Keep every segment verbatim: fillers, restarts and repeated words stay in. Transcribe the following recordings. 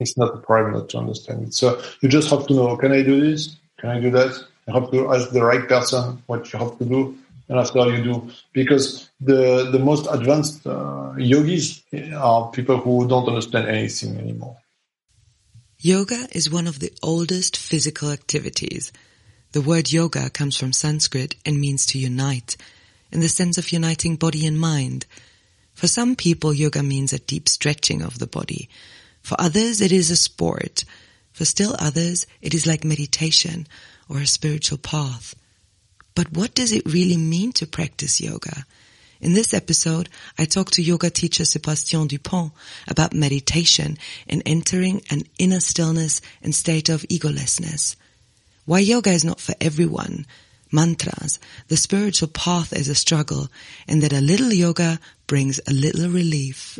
It's not a problem not to understand it. So you just have to know, can I do this? Can I do that? You have to ask the right person what you have to do. And after you do, because the, the most advanced uh, yogis are people who don't understand anything anymore. Yoga is one of the oldest physical activities. The word yoga comes from Sanskrit and means to unite, in the sense of uniting body and mind. For some people, yoga means a deep stretching of the body. For others, it is a sport. For still others, it is like meditation or a spiritual path. But what does it really mean to practice yoga? In this episode, I talk to yoga teacher Sébastien Dupont about meditation and entering an inner stillness and state of egolessness. Why yoga is not for everyone, mantras, the spiritual path is a struggle, and that a little yoga brings a little relief.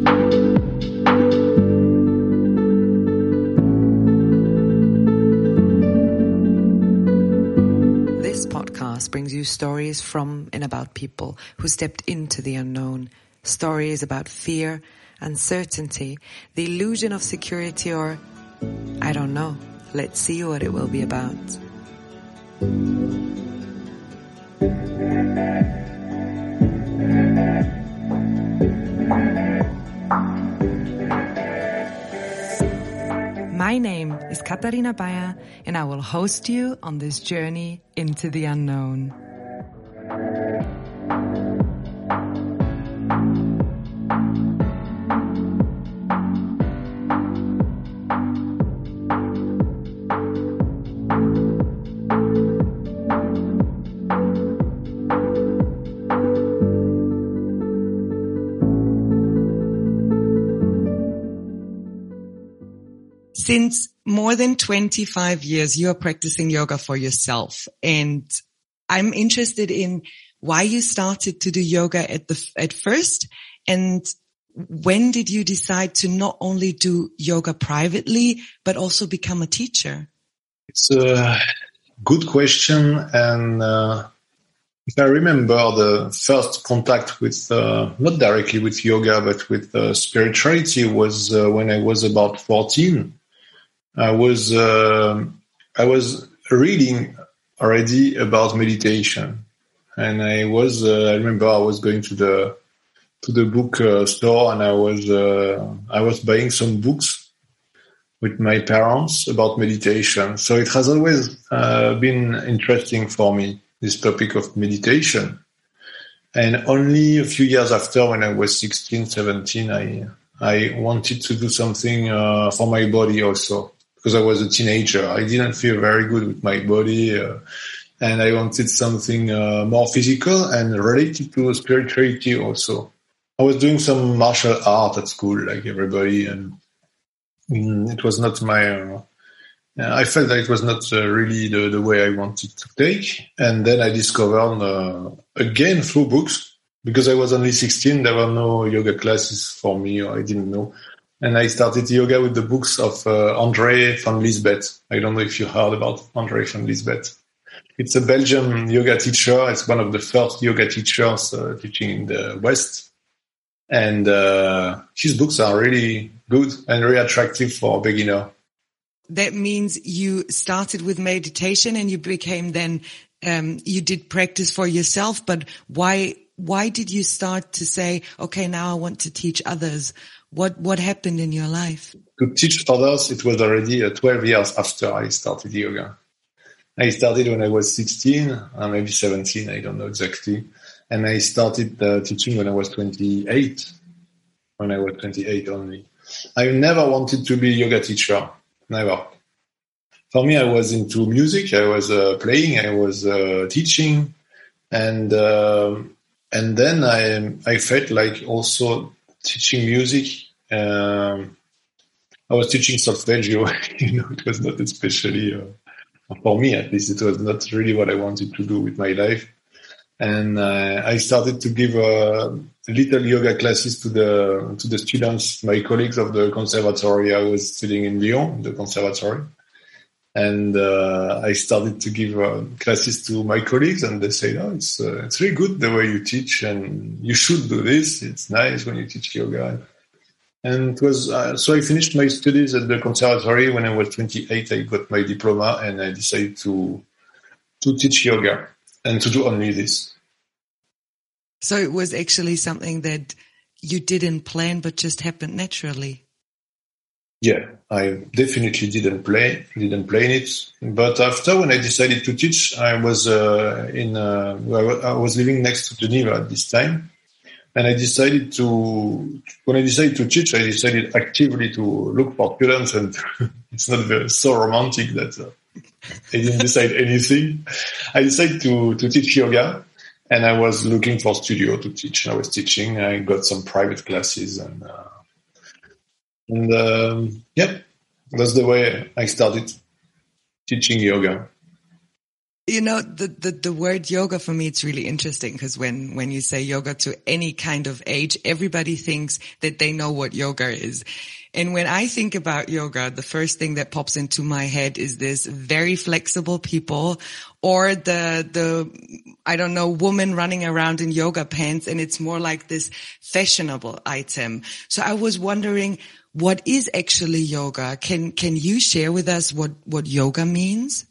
Brings you stories from and about people who stepped into the unknown. Stories about fear, uncertainty, the illusion of security, or, I don't know, let's see what it will be about. My name is Katharina Bayer, and I will host you on this journey into the unknown. Since more than twenty-five years, you are practicing yoga for yourself. And I'm interested in why you started to do yoga at the, at first. And when did you decide to not only do yoga privately, but also become a teacher? It's a good question. And uh, if I remember the first contact with, uh, not directly with yoga, but with uh, spirituality was uh, when I was about fourteen. I was uh, I was reading already about meditation, and I was uh, I remember I was going to the to the book uh, store, and I was uh, I was buying some books with my parents about meditation. So it has always uh, been interesting for me, this topic of meditation. And only a few years after, when I was sixteen, seventeen, I I wanted to do something uh, for my body also. Because I was a teenager, I didn't feel very good with my body, uh, and I wanted something uh, more physical and related to spirituality also. I was doing some martial art at school, like everybody, and it was not my. Uh, I felt that it was not uh, really the, the way I wanted to take. And then I discovered uh, again through books, because I was only sixteen, there were no yoga classes for me, or I didn't know. And I started yoga with the books of uh, André Van Lysebeth. I don't know if you heard about André Van Lysebeth. It's a Belgian yoga teacher. It's one of the first yoga teachers uh, teaching in the West. And uh, his books are really good and really attractive for a beginner. That means you started with meditation and you became then, um, you did practice for yourself. But why why did you start to say, okay, now I want to teach others? What what happened in your life? To teach others, it was already uh, twelve years after I started yoga. I started when I was sixteen, uh, maybe seventeen, I don't know exactly. And I started uh, teaching when I was twenty-eight, when I was twenty-eight only. I never wanted to be a yoga teacher, never. For me, I was into music, I was uh, playing, I was uh, teaching. And uh, and then I I felt like also... teaching music, um, I was teaching solfeggio, you know, it was not especially, uh, for me at least, it was not really what I wanted to do with my life. And uh, I started to give uh, little yoga classes to the to the students, my colleagues of the conservatory. I was studying in Lyon, the conservatory. And uh, I started to give uh, classes to my colleagues, and they said, "Oh, it's uh, it's really good the way you teach, and you should do this. It's nice when you teach yoga." And it was, uh, so I finished my studies at the conservatory. When I was twenty-eight, I got my diploma and I decided to to teach yoga and to do only this. So it was actually something that you didn't plan but just happened naturally. Yeah, I definitely didn't play, didn't plan it. But after, when I decided to teach, I was uh, in, uh, I was living next to Geneva at this time, and I decided to. When I decided to teach, I decided actively to look for students, and it's not very, so romantic that uh, I didn't decide anything. I decided to to teach yoga, and I was looking for studio to teach. I was teaching. I got some private classes and. Uh, And um, yeah, that's the way I started teaching yoga. You know, the, the, the word yoga for me, it's really interesting because when, when you say yoga to any kind of age, everybody thinks that they know what yoga is. And when I think about yoga, the first thing that pops into my head is this very flexible people or the, the, I don't know, woman running around in yoga pants. And it's more like this fashionable item. So I was wondering, what is actually yoga? Can, can you share with us what, what yoga means?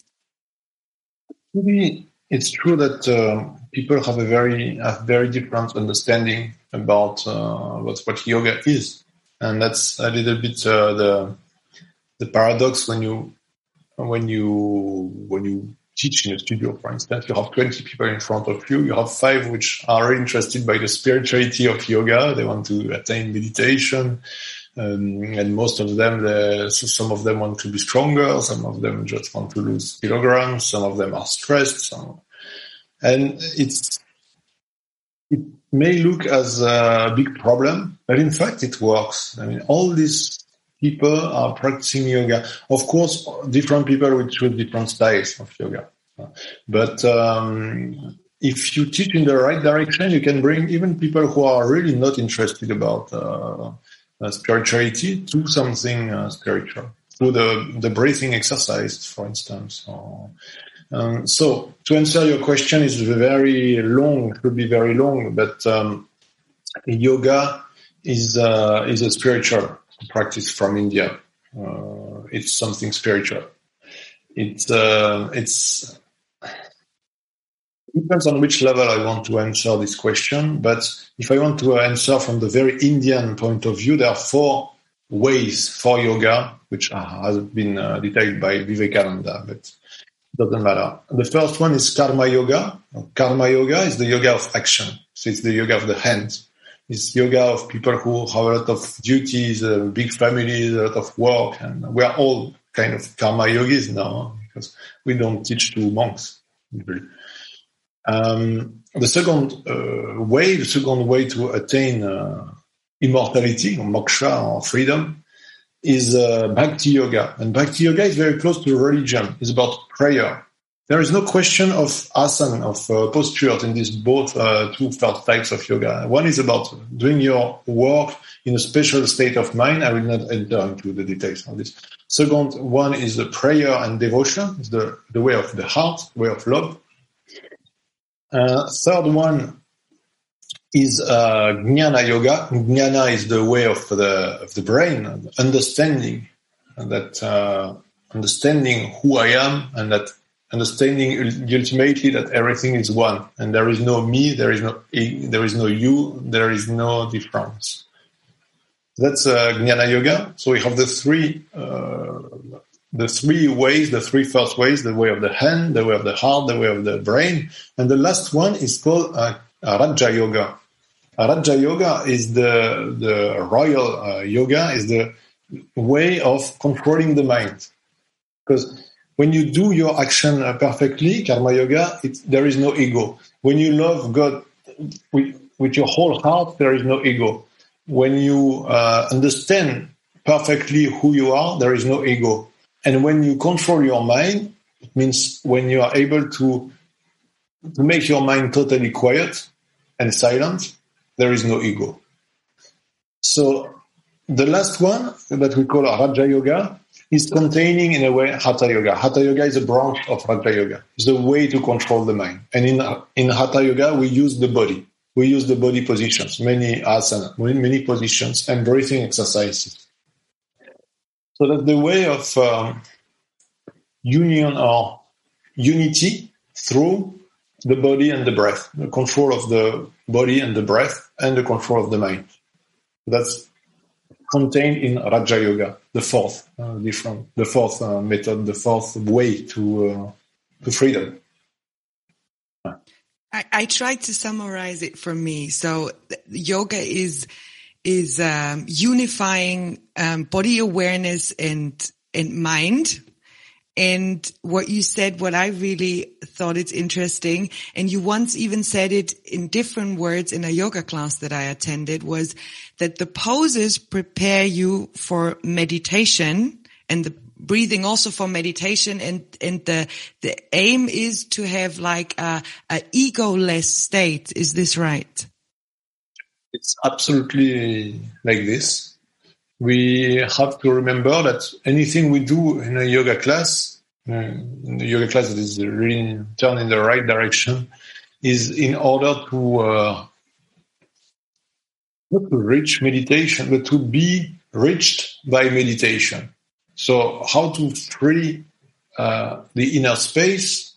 It's true that uh, people have a very, have very different understanding about uh, what, what yoga is. And that's a little bit uh, the the paradox when you when you when you teach in a studio, for instance, you have twenty people in front of you. You have five which are interested by the spirituality of yoga. They want to attain meditation, um, and most of them, the, some of them want to be stronger. Some of them just want to lose kilograms. Some of them are stressed. Some, and it's it may look as a big problem. But in fact, it works. I mean, all these people are practicing yoga. Of course, different people will choose different styles of yoga. But um, if you teach in the right direction, you can bring even people who are really not interested about uh, uh, spirituality to something uh, spiritual, to the, the breathing exercise, for instance. Or, um, so to answer your question is very long, could be very long, but um, yoga is uh, is a spiritual practice from India. Uh, it's something spiritual. It's uh, it's it depends on which level I want to answer this question. But if I want to answer from the very Indian point of view, there are four ways for yoga, which has been uh, detailed by Vivekananda, but it doesn't matter. The first one is karma yoga. Karma yoga is the yoga of action. So it's the yoga of the hands. It's yoga of people who have a lot of duties, uh, big families, a lot of work. And we are all kind of karma yogis now because we don't teach to monks. Um, the second uh, way, the second way to attain uh, immortality or moksha or freedom is uh, bhakti yoga. And bhakti yoga is very close to religion. It's about prayer. There is no question of asana, of uh, postures in these both uh, two first types of yoga. One is about doing your work in a special state of mind. I will not enter into the details on this. Second one is the prayer and devotion, it's the, the way of the heart, way of love. Uh, third one is uh, jnana yoga. Jnana is the way of the, of the brain, understanding, that uh, understanding who I am and that understanding ultimately that everything is one and there is no me, there is no there is no you, there is no difference. That's uh, Jnana Yoga. So we have the three uh, the three ways, the three first ways, the way of the hand, the way of the heart, the way of the brain. And the last one is called uh, Raja Yoga. Raja Yoga is the, the royal uh, yoga, is the way of controlling the mind. Because when you do your action perfectly, karma yoga, it, there is no ego. When you love God with, with your whole heart, there is no ego. When you uh, understand perfectly who you are, there is no ego. And when you control your mind, it means when you are able to, to make your mind totally quiet and silent, there is no ego. So the last one that we call Raja Yoga is containing, in a way, Hatha Yoga. Hatha Yoga is a branch of Raja Yoga. It's the way to control the mind. And in in Hatha Yoga, we use the body. we use the body positions, many asana, many positions, and breathing exercises. So that's the way of um, union or unity through the body and the breath, the control of the body and the breath, and the control of the mind. That's contained in Raja Yoga, the fourth uh, different, the fourth uh, method, the fourth way to uh, to freedom. I, I tried to summarize it for me. So yoga is is um, unifying um, body awareness and and mind. And what you said, what I really thought it's interesting, and you once even said it in different words in a yoga class that I attended, was that the poses prepare you for meditation and the breathing also for meditation, and, and the, the aim is to have like a, a ego-less state. Is this right? It's absolutely like this. We have to remember that anything we do in a yoga class, uh, in a yoga class that is really turned in the right direction, is in order to uh, not to reach meditation, but to be reached by meditation. So how to free uh, the inner space,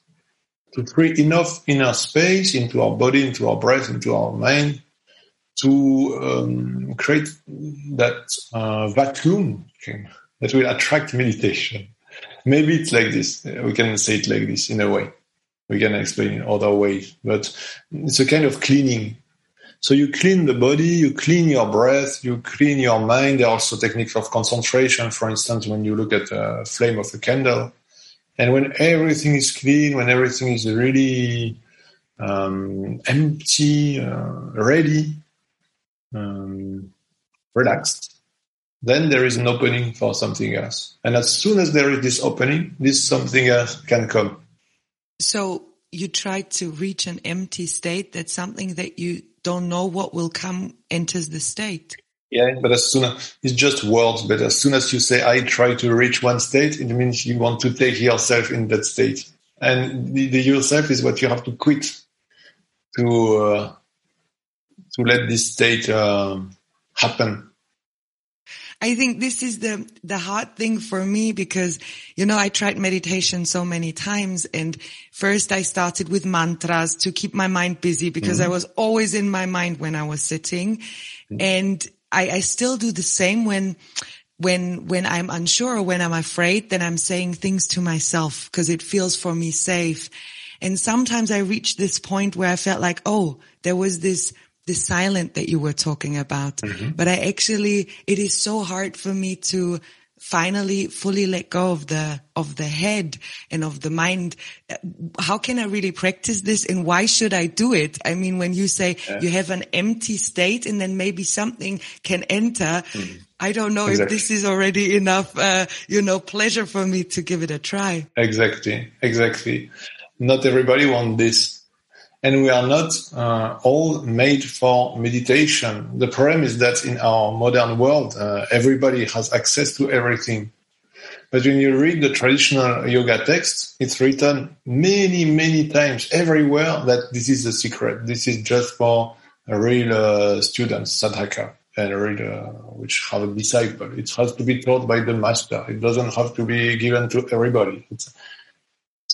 to free enough inner space into our body, into our breath, into our mind, to um, create that uh, vacuum that will attract meditation. Maybe it's like this. We can say it like this in a way. We can explain in other ways. But it's a kind of cleaning. So you clean the body, you clean your breath, you clean your mind. There are also techniques of concentration, for instance, when you look at a flame of a candle. And when everything is clean, when everything is really um, empty, uh, ready, Um, relaxed, then there is an opening for something else. And as soon as there is this opening, this something else can come. So you try to reach an empty state, that's something that you don't know what will come, enters the state. Yeah, but as soon as, it's just words, but as soon as you say, I try to reach one state, it means you want to take yourself in that state. And the, the yourself is what you have to quit to... Uh, to let this state uh, happen. I think this is the the hard thing for me because, you know, I tried meditation so many times, and first I started with mantras to keep my mind busy because mm-hmm. I was always in my mind when I was sitting. Mm-hmm. And I, I still do the same when... When, when I'm unsure or when I'm afraid, then I'm saying things to myself because it feels for me safe. And sometimes I reach this point where I felt like, oh, there was this, this silent that you were talking about. Mm-hmm. But I actually, it is so hard for me to finally fully let go of the, of the head and of the mind. How can I really practice this, and why should I do it? I mean, when you say yeah. you have an empty state and then maybe something can enter, mm-hmm. I don't know exactly. if this is already enough, uh, you know, pleasure for me to give it a try. Exactly, exactly. Not everybody wants this. And we are not uh, all made for meditation. The problem is that in our modern world, uh, everybody has access to everything. But when you read the traditional yoga text, it's written many, many times everywhere that this is the secret. This is just for real uh, students, sadhaka, and real, uh, which have a disciple. It has to be taught by the master. It doesn't have to be given to everybody. It's,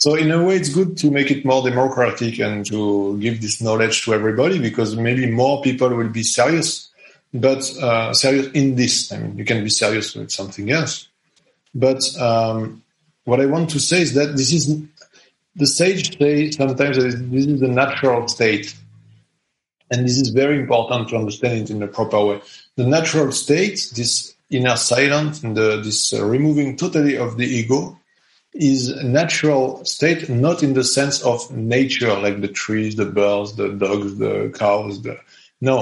So in a way, it's good to make it more democratic and to give this knowledge to everybody, because maybe more people will be serious, but uh, serious in this. I mean, you can be serious with something else. But um, what I want to say is that this is the sage say sometimes that this is the natural state. And this is very important to understand it in a proper way. The natural state, this inner silence, and the, this uh, removing totally of the ego, is a natural state, not in the sense of nature, like the trees, the birds, the dogs, the cows. The... No,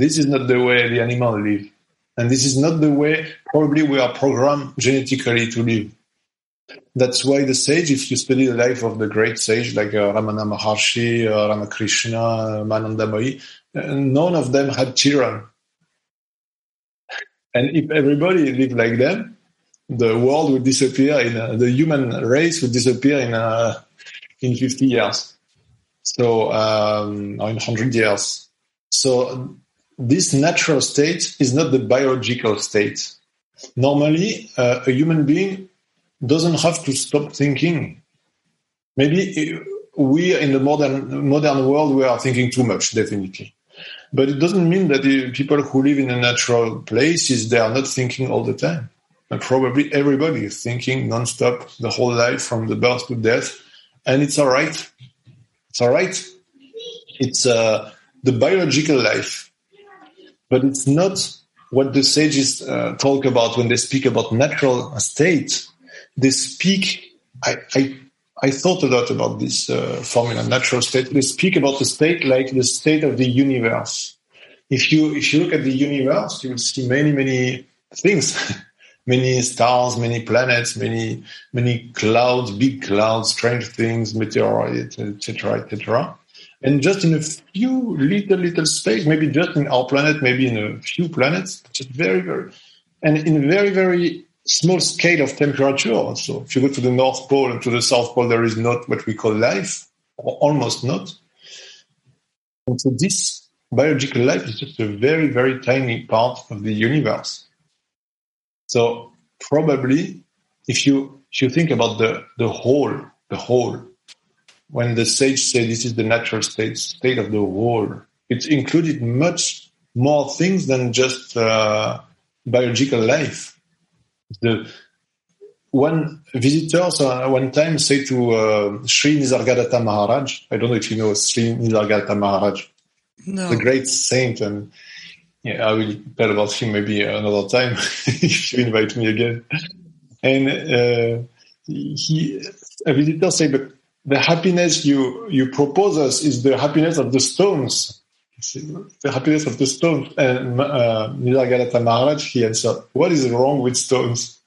this is not the way the animals live. And this is not the way probably we are programmed genetically to live. That's why the sage, if you study the life of the great sage, like uh, Ramana Maharshi, uh, Ramakrishna, uh, Manandamayi, uh, none of them had children. And if everybody lived like them, the world would disappear, in uh, the human race would disappear in uh, in fifty years, so um, or in one hundred years. So this natural state is not the biological state. Normally, uh, a human being doesn't have to stop thinking. Maybe we in the modern modern world, we are thinking too much, definitely. But it doesn't mean that the people who live in a natural places, they are not thinking all the time. And probably everybody is thinking non-stop the whole life from the birth to death. And it's all right. It's all right. It's uh, the biological life. But it's not what the sages uh, talk about when they speak about natural state. They speak, I, I, I thought a lot about this uh, formula, natural state. They speak about the state like the state of the universe. If you, if you look at the universe, you will see many, many things. Many stars, many planets, many many clouds, big clouds, strange things, meteorites, et cetera, et cetera. And just in a few little, little space, maybe just in our planet, maybe in a few planets, just very, very, and in a very, very small scale of temperature also. If you go to the North Pole and to the South Pole, there is not what we call life, or almost not. And so this biological life is just a very, very tiny part of the universe. So probably, if you if you think about the, the whole, the whole, when the sage say this is the natural state, state of the whole, it included much more things than just uh, biological life. The one visitor uh, one time said to uh, Sri Nisargadatta Maharaj, I don't know if you know Sri Nisargadatta Maharaj, no. The great saint and. Yeah, I will tell about him maybe another time if you invite me again. And uh, he, a visitor said, but the happiness you, you propose us is the happiness of the stones. The happiness of the stones. And uh, Nisargadatta Maharaj, he answered, what is wrong with stones?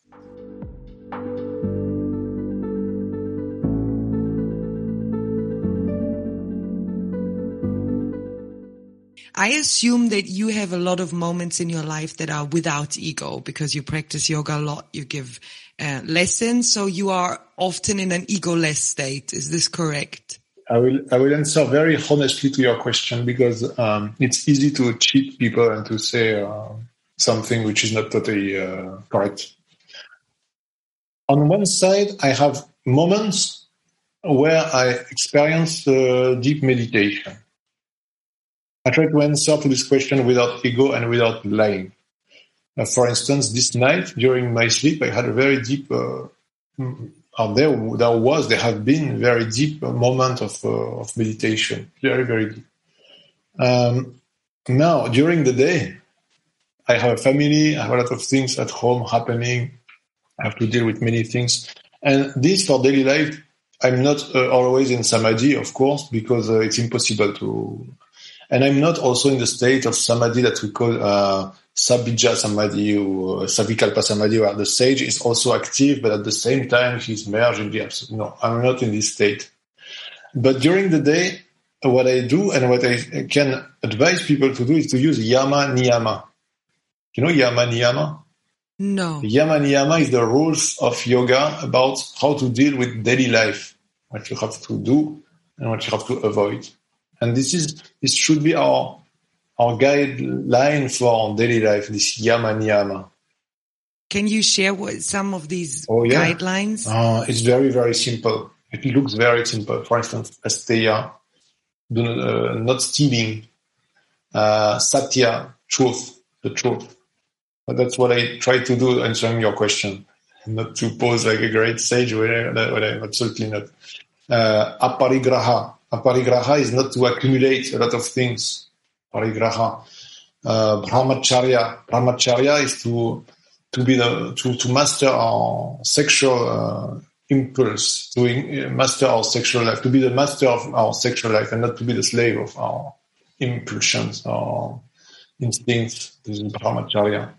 I assume that you have a lot of moments in your life that are without ego because you practice yoga a lot, you give uh, lessons, so you are often in an egoless state. Is this correct? I will I will answer very honestly to your question because um, it's easy to cheat people and to say uh, something which is not totally uh, correct. On one side, I have moments where I experience uh, deep meditation. I try to answer to this question without ego and without lying. Uh, for instance, this night during my sleep, I had a very deep, uh, or there, there was, there have been very deep moment of uh, of meditation, very, very deep. Um, now, during the day, I have a family, I have a lot of things at home happening, I have to deal with many things. And this for daily life, I'm not uh, always in samadhi, of course, because uh, it's impossible to... And I'm not also in the state of samadhi that we call uh, sabija samadhi or savikalpa samadhi, where the sage is also active, but at the same time he's merged in the absolute. No, I'm not in this state. But during the day, what I do and what I can advise people to do is to use yama niyama. You know yama niyama? No. Yama niyama is the rules of yoga about how to deal with daily life, what you have to do and what you have to avoid. And this is this should be our our guideline for daily life. This yama niyama. Can you share what, some of these oh, yeah. guidelines? Uh, it's very very simple. It looks very simple. For instance, Asteya, do not, uh, not stealing. Uh, Satya, truth, the truth. But that's what I try to do answering your question. Not to pose like a great sage where I'm absolutely not. Uh, Aparigraha. Aparigraha is not to accumulate a lot of things. Aparigraha. Uh, Brahmacharya. Brahmacharya is to to be the, to to master our sexual uh, impulse, to in, master our sexual life, to be the master of our sexual life, and not to be the slave of our impulsions, our instincts. This is Brahmacharya,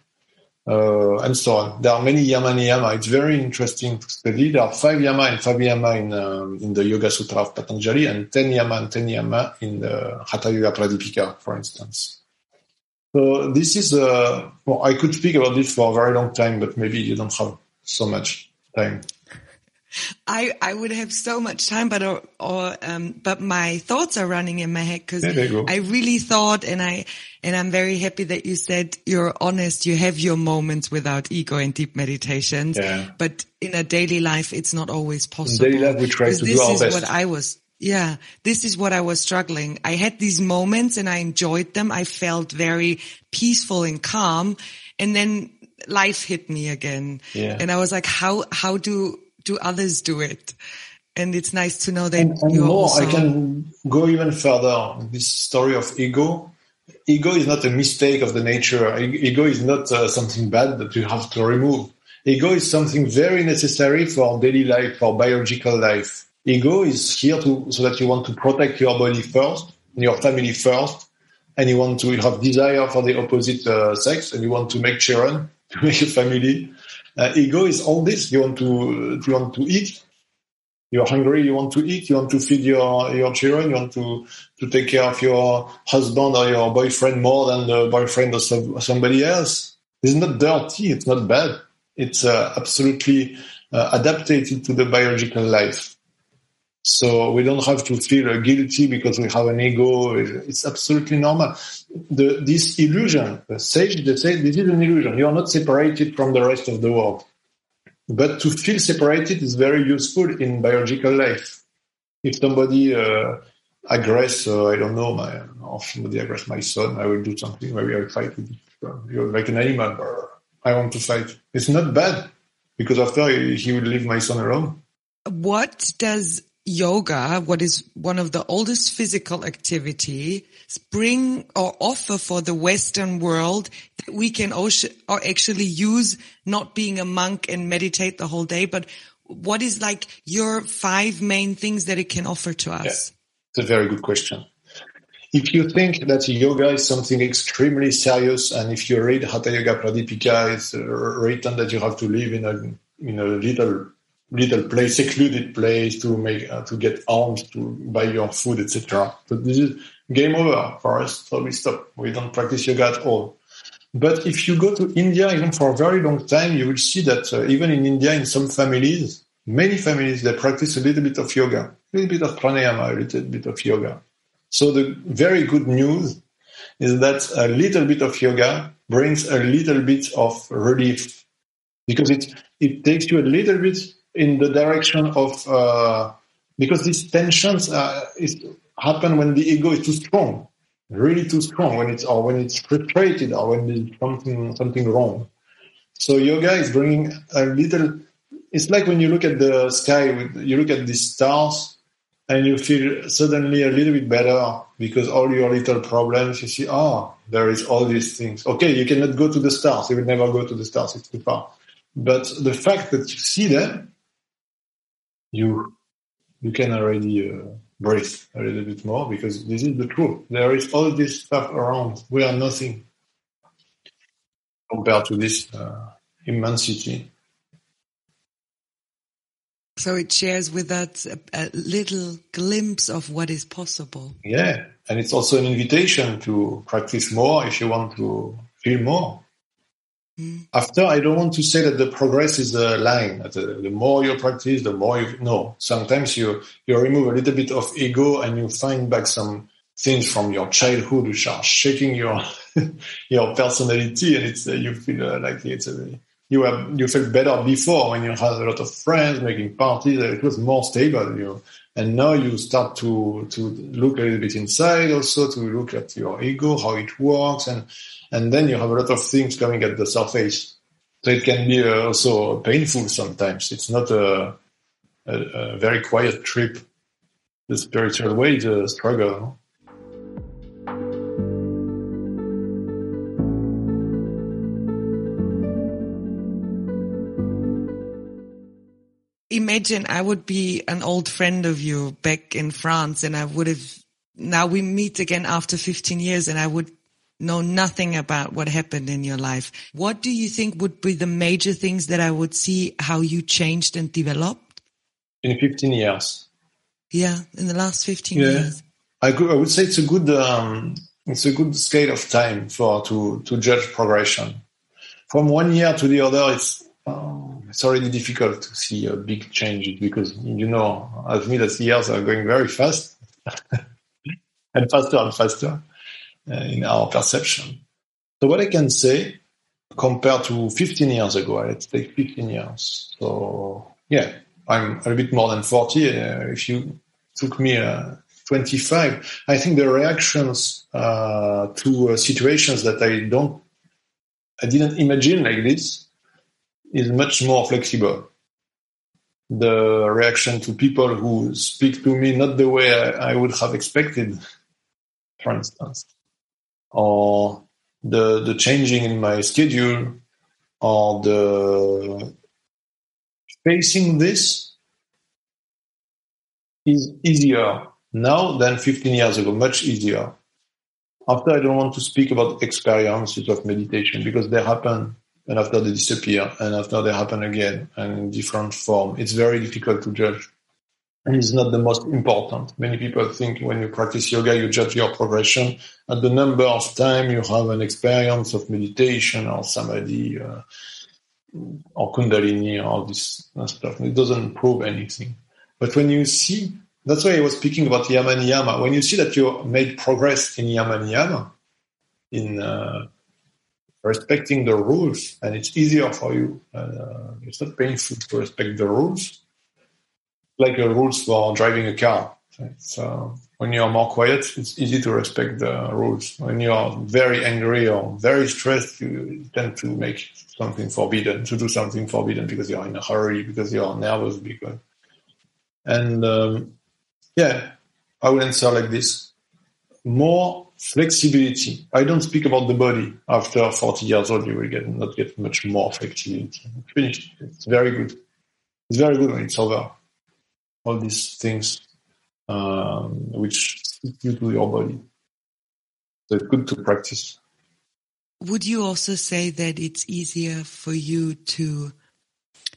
uh, and so on. There are many yama niyama. It's very interesting to study. There are five yama and five yama in um, in the Yoga Sutra of Patanjali, and ten yama and ten yama in the Hatha Yoga Pradipika, for instance. So this is uh, well, I could speak about this for a very long time, but maybe you don't have so much time. I, I would have so much time, but or, or um, but my thoughts are running in my head because I really thought, and I and I'm very happy that you said you're honest. You have your moments without ego and deep meditations, yeah. But in a daily life, it's not always possible. In daily life, we try to do our best. This is what I was. Yeah, this is what I was struggling. I had these moments, and I enjoyed them. I felt very peaceful and calm, and then life hit me again, yeah. And I was like, how how do do others do it? And it's nice to know that. And, and more, also... I can go even further. This story of ego, ego is not a mistake of the nature. Ego is not uh, something bad that you have to remove. Ego is something very necessary for daily life, for biological life. Ego is here to so that you want to protect your body first, your family first, and you want to have desire for the opposite uh, sex, and you want to make children, to make a family. Uh, ego is all this. You want to you want to eat. You're hungry. You want to eat. You want to feed your your children. You want to, to take care of your husband or your boyfriend more than the boyfriend of some, somebody else. It's not dirty. It's not bad. It's uh, absolutely uh, adapted to the biological life. So we don't have to feel guilty because we have an ego. It's absolutely normal. The, this illusion, the sage, they say this is an illusion. You are not separated from the rest of the world. But to feel separated is very useful in biological life. If somebody uh, aggress, uh, I don't know, my, or somebody aggress my son, I will do something. Maybe I will fight with you. You're like an animal. Or I want to fight. It's not bad because after he would leave my son alone. What does yoga, what is one of the oldest physical activity, bring or offer for the Western world that we can or actually use, not being a monk and meditate the whole day, but what is like your five main things that it can offer to us? Yeah, it's a very good question. If you think that yoga is something extremely serious, and if you read Hatha Yoga Pradipika, it's written that you have to live in a in a little little place, secluded place to make, uh, to get alms, to buy your food, et cetera. So this is game over for us. So we stop. We don't practice yoga at all. But if you go to India, even for a very long time, you will see that uh, even in India, in some families, many families, they practice a little bit of yoga, a little bit of pranayama, a little bit of yoga. So the very good news is that a little bit of yoga brings a little bit of relief because it, it takes you a little bit in the direction of, uh, because these tensions uh, is, happen when the ego is too strong, really too strong, when it's or when it's frustrated or when there's something something wrong. So yoga is bringing a little. It's like when you look at the sky, with, you look at these stars, and you feel suddenly a little bit better because all your little problems. You see, oh, there is all these things. Okay, you cannot go to the stars. You will never go to the stars. It's too far. But the fact that you see them. You you can already uh, breathe a little bit more because this is the truth. There is all this stuff around. We are nothing compared to this uh, immensity. So it shares with us a, a little glimpse of what is possible. Yeah, and it's also an invitation to practice more if you want to feel more. After, I don't want to say that the progress is a line. That the, the more you practice, the more you... No, sometimes you, you remove a little bit of ego and you find back some things from your childhood which are shaking your your personality, and it's uh, you feel uh, like it's uh, you were you felt better before when you had a lot of friends making parties. It was more stable, you know. And now you start to to look a little bit inside, also to look at your ego, how it works, and. And then you have a lot of things coming at the surface. So it can be uh, also painful sometimes. It's not a, a, a very quiet trip. The spiritual way is a struggle. Imagine I would be an old friend of you back in France, and I would have... Now we meet again after fifteen years, and I would... know nothing about what happened in your life. What do you think would be the major things that I would see how you changed and developed? In fifteen years. Yeah, in the last fifteen yeah. years. I, could, I would say it's a good um, it's a good scale of time for to, to judge progression. From one year to the other, it's um, it's already difficult to see a big change because, you know, as me, that the years are going very fast and faster and faster uh, in our perception. So what I can say compared to fifteen years ago, let's take fifteen years. So, yeah, I'm a bit more than forty. Uh, if you took me uh, twenty-five, I think the reactions uh, to uh, situations that I don't, I didn't imagine like this is much more flexible. The reaction to people who speak to me not the way I, I would have expected, for instance, or the the changing in my schedule, or the facing this is easier now than fifteen years ago, much easier. After, I don't want to speak about experiences of meditation because they happen, and after they disappear, and after they happen again, and in different form. It's very difficult to judge. And it's not the most important. Many people think when you practice yoga, you judge your progression at the number of time you have an experience of meditation or samadhi uh, or kundalini or this stuff. It doesn't prove anything. But when you see, that's why I was speaking about yama niyama. When you see that you made progress in yama niyama, in uh, respecting the rules, and it's easier for you. Uh, it's not painful to respect the rules, like the rules for driving a car. Right? So when you are more quiet, it's easy to respect the rules. When you are very angry or very stressed, you tend to make something forbidden, to do something forbidden because you are in a hurry, because you are nervous, because and um, yeah, I would answer like this: more flexibility. I don't speak about the body. After forty years old, you will get not get much more flexibility. Finished. It's very good. It's very good when it's over. All these things um, which stick you to your body. So it's good to practice. Would you also say that it's easier for you to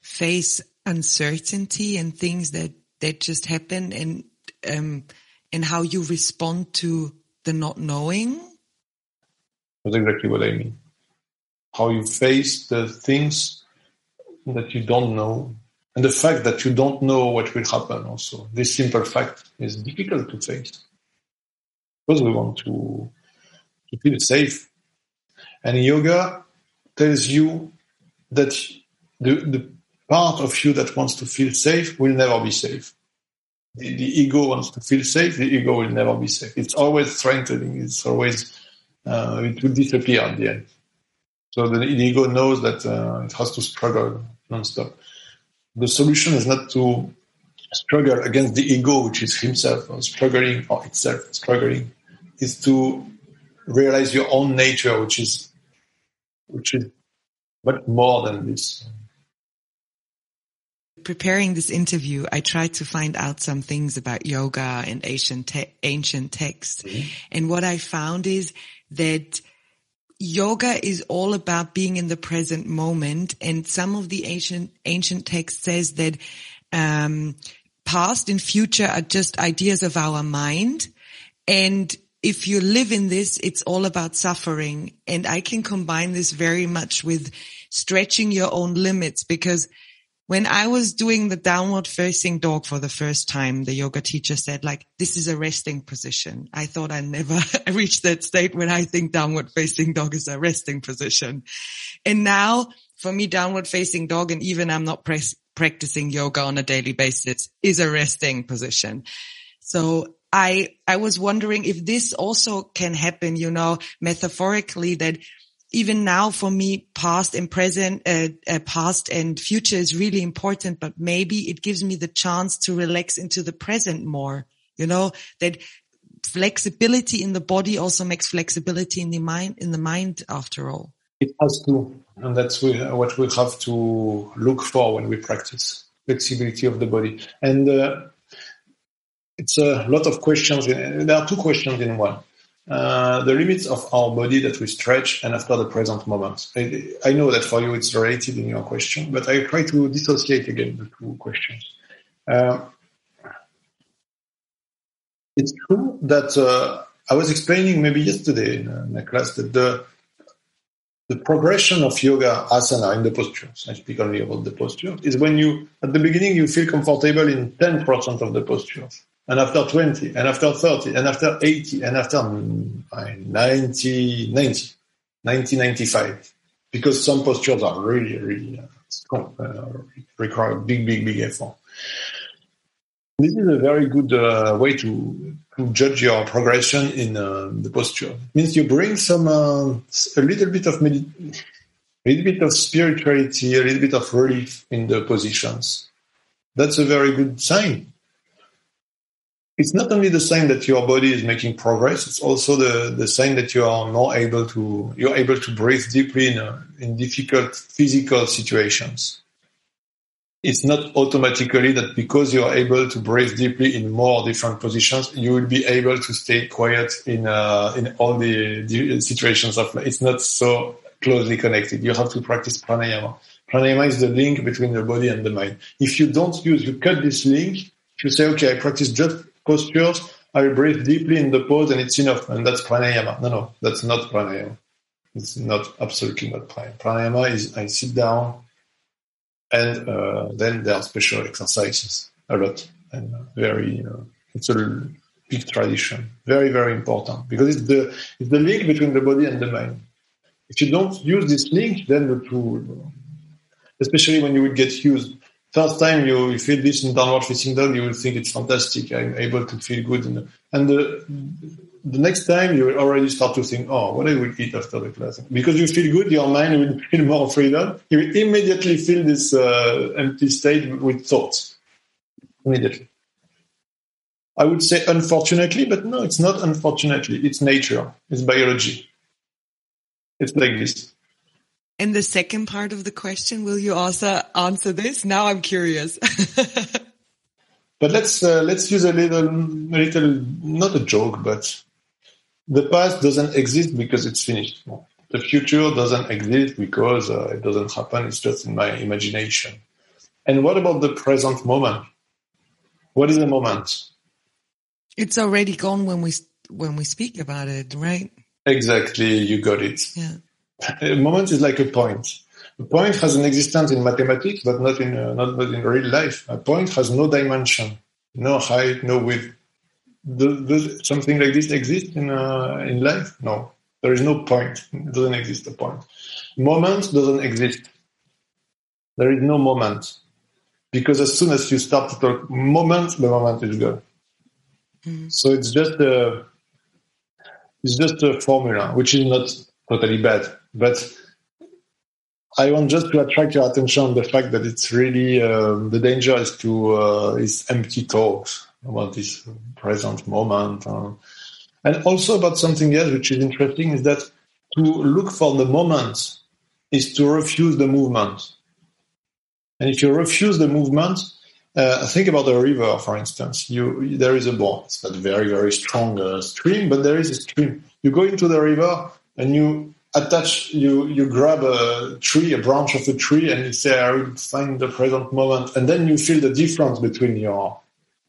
face uncertainty and things that, that just happen, and um, and how you respond to the not knowing? That's exactly what I mean. How you face the things that you don't know, and the fact that you don't know what will happen also. This simple fact is difficult to face because we want to, to feel safe. And yoga tells you that the, the part of you that wants to feel safe will never be safe. The, the ego wants to feel safe, the ego will never be safe. It's always strengthening, it's always, uh, it will disappear at the end. So the, the ego knows that uh, it has to struggle non-stop. The solution is not to struggle against the ego, which is himself, or struggling, or itself, struggling. It's to realize your own nature, which is, which is much more than this. Preparing this interview, I tried to find out some things about yoga and ancient te- ancient texts. Mm-hmm. And what I found is that yoga is all about being in the present moment. And some of the ancient ancient text says that um, past and future are just ideas of our mind. And if you live in this, it's all about suffering. And I can combine this very much with stretching your own limits, because when I was doing the downward facing dog for the first time, the yoga teacher said, like, this is a resting position. I thought I never reached that state when I think downward facing dog is a resting position. And now for me, downward facing dog, and even I'm not pre- practicing yoga on a daily basis, is a resting position. So I, I was wondering if this also can happen, you know, metaphorically, that even now for me, past and present, uh, uh, past and future is really important, but maybe it gives me the chance to relax into the present more, you know, that flexibility in the body also makes flexibility in the mind, in the mind after all. It has to, and that's what we have to look for when we practice, flexibility of the body. And uh, it's a lot of questions. There are two questions in one. Uh, the limits of our body that we stretch, and after the present moment. I, I know that for you it's related in your question, but I try to dissociate again the two questions. Uh, it's true that uh, I was explaining maybe yesterday in a, in a class that the the progression of yoga asana in the postures, I speak only about the postures, is when you, at the beginning, you feel comfortable in ten percent of the postures, and after twenty, and after thirty, and after eighty, and after ninety, ninety, ninety, ninety-five, because some postures are really, really uh, strong, uh, require big, big, big effort. This is a very good uh, way to, to judge your progression in uh, the posture. It means you bring some uh, a little bit of med- a little bit of spirituality, a little bit of relief in the positions. That's a very good sign. It's not only the sign that your body is making progress; it's also the, the sign that you are more able to you're able to breathe deeply in a, in difficult physical situations. It's not automatically that because you are able to breathe deeply in more different positions, you will be able to stay quiet in uh, in all the, the situations of life. It's not so closely connected. You have to practice pranayama. Pranayama is the link between the body and the mind. If you don't use, you cut this link, you say, okay, I practice just postures, I breathe deeply in the pose and it's enough, and that's pranayama. No, no, that's not pranayama. It's not absolutely not pranayama. Pranayama is I sit down, and uh, then there are special exercises, a lot, and very, uh, it's a big tradition, very, very important, because it's the it's the link between the body and the mind. If you don't use this link, then the two, especially when you would get used, first time you, you feel this in downward facing dog, you will think it's fantastic, I'm able to feel good. And, and the, the next time you will already start to think, oh, what I will eat after the class. Because you feel good, your mind will feel more freedom. You will immediately fill this uh, empty state with thoughts. Immediately. I would say unfortunately, but no, it's not unfortunately. It's nature. It's biology. It's like this. And the second part of the question, will you also answer this? Now I'm curious. But let's uh, let's use a little, a little, not a joke, but the past doesn't exist because it's finished. The future doesn't exist because uh, it doesn't happen. It's just in my imagination. And what about the present moment? What is the moment? It's already gone when we when we speak about it, right? Exactly, you got it. Yeah. A moment is like a point. A point has an existence in mathematics, but not in uh, not but in real life. A point has no dimension, no height, no width. Does, does something like this exist in uh, in life? No, there is no point. It doesn't exist a point. Moment doesn't exist. There is no moment, because as soon as you start to talk moment, the moment is gone. Mm-hmm. So it's just a it's just a formula, which is not totally bad, but I want just to attract your attention on the fact that it's really um, the danger is to uh, is empty talks about this present moment, um, and also about something else which is interesting is that to look for the moment is to refuse the movement, and if you refuse the movement, uh, think about a river, for instance. You there is a board. It's not very very strong uh, stream, but there is a stream. You go into the river. And you attach, you you grab a tree, a branch of a tree, and you say, I will find the present moment. And then you feel the difference between your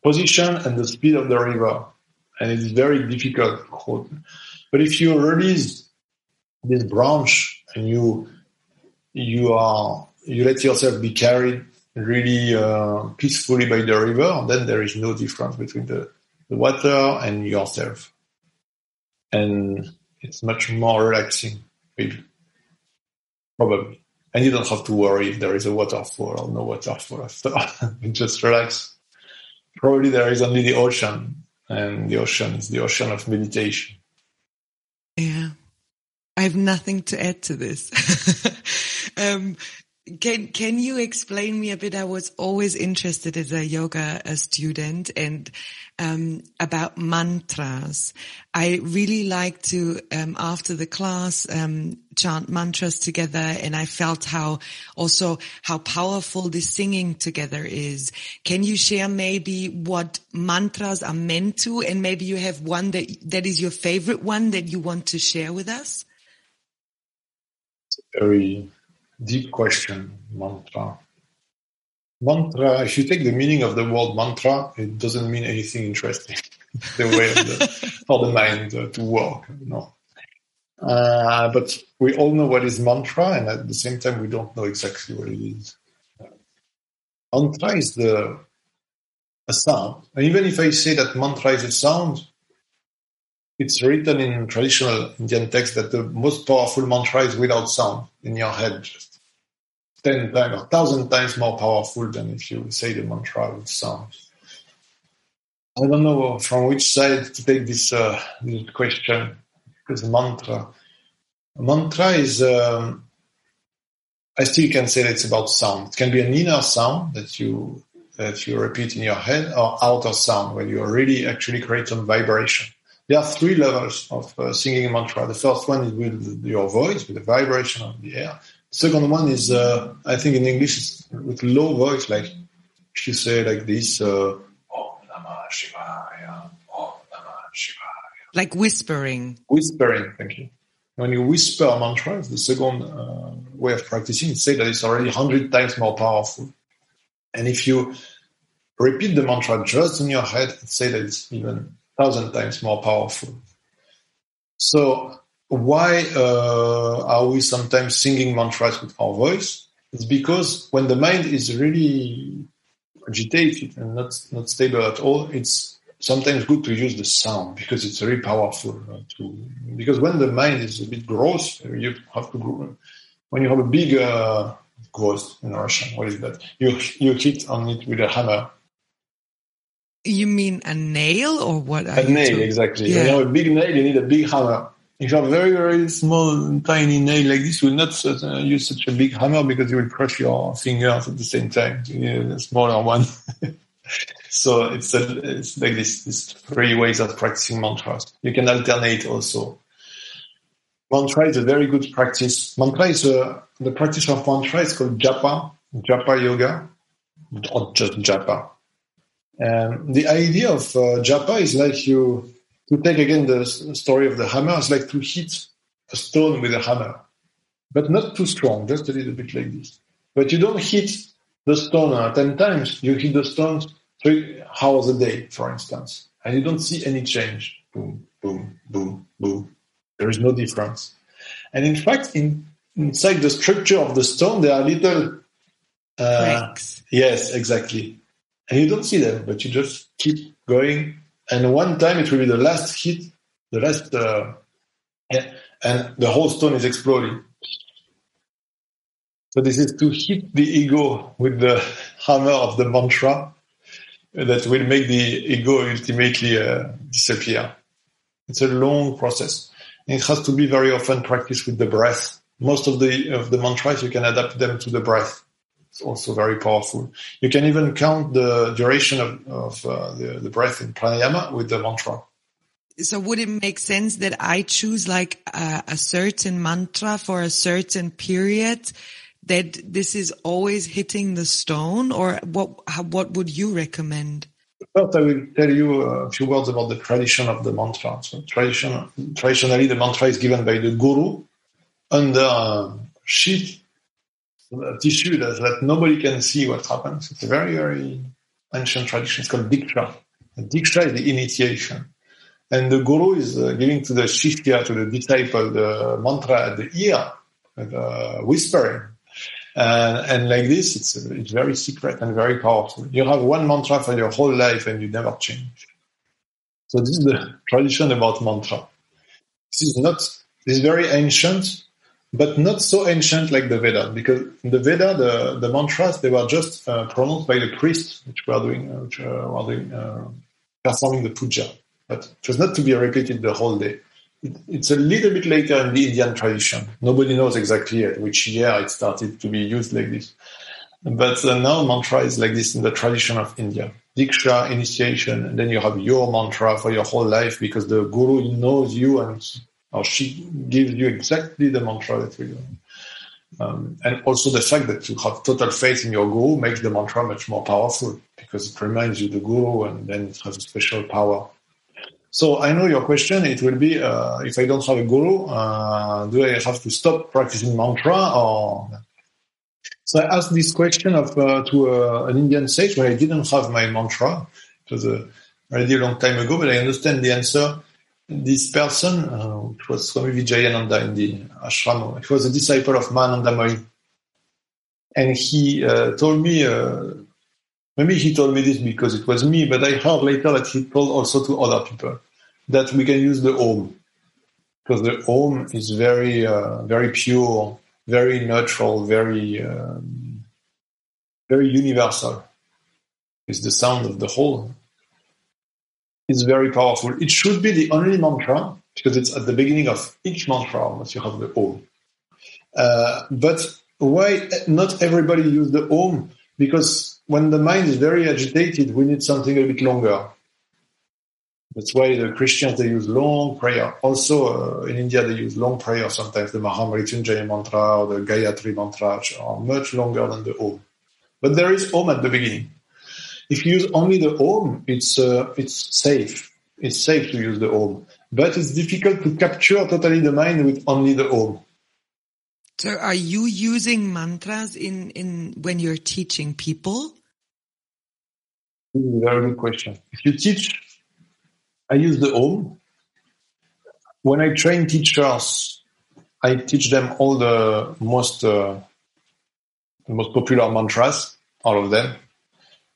position and the speed of the river. And it's very difficult. But if you release this branch and you you are you let yourself be carried really uh, peacefully by the river, then there is no difference between the, the water and yourself. And it's much more relaxing, maybe, probably. And you don't have to worry if there is a waterfall or no waterfall after. You just relax. Probably there is only the ocean, and the ocean is the ocean of meditation. Yeah. I have nothing to add to this. um, can can you explain me a bit? I was always interested as a yoga a student and um about mantras. I really like to um after the class um chant mantras together, and I felt how also how powerful this singing together is. Can you share maybe what mantras are meant to, and maybe you have one that that is your favorite one that you want to share with us? Very deep question, mantra. Mantra, if you take the meaning of the word mantra, it doesn't mean anything interesting. The way of the, for the mind uh, to work. No. Uh, but we all know what is mantra, and at the same time, we don't know exactly what it is. Mantra is the a sound. And even if I say that mantra is a sound, it's written in traditional Indian text that the most powerful mantra is without sound in your head. Just ten times or thousand times more powerful than if you say the mantra with sound. I don't know from which side to take this, uh, this question. Because mantra, mantra is, um, I still can say that it's about sound. It can be an inner sound that you that you repeat in your head, or outer sound where you really actually create some vibration. There are three levels of uh, singing mantra. The first one is with your voice, with the vibration of the air. The second one is, uh, I think in English, it's with low voice, like if you say like this, uh, Om Namah Shivaya, Om Namah Shivaya. Like whispering. Whispering, thank you. When you whisper a mantra, the second uh, way of practicing is say that it's already one hundred times more powerful. And if you repeat the mantra just in your head, it's say that it's even one thousand times more powerful. So why uh, are we sometimes singing mantras with our voice? It's because when the mind is really agitated and not, not stable at all, it's sometimes good to use the sound because it's very powerful. Right? To, because when the mind is a bit gross, you have to grow. When you have a big uh, gross in Russian, what is that? You you hit on it with a hammer. You mean a nail or what? A nail, to... exactly. Yeah. When you have a big nail, you need a big hammer. If you have a very very small tiny nail like this, you will not uh, use such a big hammer because you will crush your fingers at the same time. You need a smaller one. So it's, a, it's like this, these three ways of practicing mantras. You can alternate also. Mantra is a very good practice. Mantra is a, the practice of mantra is called japa, japa yoga, or just japa. And the idea of uh, japa is like you, to take again the story of the hammer, it's like to hit a stone with a hammer, but not too strong, just a little bit like this. But you don't hit the stone ten times, you hit the stone three hours a day, for instance, and you don't see any change. Boom, boom, boom, boom. There is no difference. And in fact, in, inside the structure of the stone, there are little... Uh, cracks. Yes, exactly. And you don't see them, but you just keep going. And one time it will be the last hit, the last... Uh, yeah, and the whole stone is exploding. So this is to hit the ego with the hammer of the mantra that will make the ego ultimately uh, disappear. It's a long process. It has to be very often practiced with the breath. Most of the of the mantras, you can adapt them to the breath. It's also very powerful. You can even count the duration of, of uh, the, the breath in pranayama with the mantra. So would it make sense that I choose like a, a certain mantra for a certain period, that this is always hitting the stone, or what what would you recommend? First, I will tell you a few words about the tradition of the mantra. So tradition, traditionally, the mantra is given by the guru under a sheet, a tissue that, that nobody can see what happens. It's a very, very ancient tradition. It's called Diksha. Diksha is the initiation. And the guru is uh, giving to the shishya, to the disciple, the mantra at the ear, and, uh, whispering. Uh, and like this, it's it's very secret and very powerful. You have one mantra for your whole life and you never change. So this is the tradition about mantra. This is not this is very ancient, but not so ancient like the Veda, because in the Veda, the, the mantras, they were just uh, pronounced by the priests, which were doing, uh, which, uh, were doing uh, performing the puja, but it was not to be repeated the whole day. It's a little bit later in the Indian tradition. Nobody knows exactly at which year it started to be used like this. But uh, now mantra is like this in the tradition of India. Diksha, initiation, and then you have your mantra for your whole life because the guru knows you and or she gives you exactly the mantra that you do. Um, and also the fact that you have total faith in your guru makes the mantra much more powerful because it reminds you the guru and then it has a special power. So I know your question, it will be, uh, if I don't have a guru, uh, do I have to stop practicing mantra or... So I asked this question of uh, to uh, an Indian sage when I didn't have my mantra. It was uh, already a long time ago, but I understand the answer this person, uh, it was Swami Vijayananda in the ashram, he was a disciple of Manandamayi. And he uh, told me, uh, maybe he told me this because it was me, but I heard later that he told also to other people that we can use the Aum. Because the Aum is very, uh, very pure, very neutral, very, um, very universal. It's the sound of the whole. It's very powerful. It should be the only mantra, because it's at the beginning of each mantra that you have the Aum. Uh, but why not everybody use the Aum? Because when the mind is very agitated, we need something a bit longer. That's why the Christians, they use long prayer. Also, uh, in India, they use long prayer sometimes. The Mahamrityunjaya mantra or the Gayatri mantra are much longer than the Aum. But there is Aum at the beginning. If you use only the Aum, it's uh, it's safe. It's safe to use the Aum. But it's difficult to capture totally the mind with only the Aum. So are you using mantras in, in when you're teaching people? Very good question. If you teach... I use the Aum. When I train teachers, I teach them all the most uh, most popular mantras, all of them.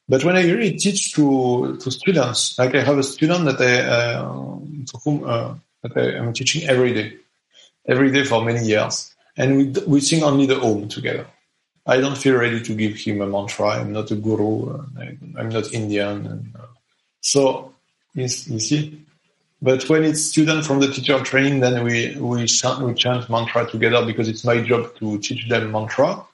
But when I really teach to, to students, like I have a student that I uh, to whom uh, that I am teaching every day, every day for many years, and we we sing only the Aum together. I don't feel ready to give him a mantra. I'm not a guru. I, I'm not Indian, and, uh, so. Yes, you see. But when it's student from the teacher training, then we we chant, we chant mantra together because it's my job to teach them mantra.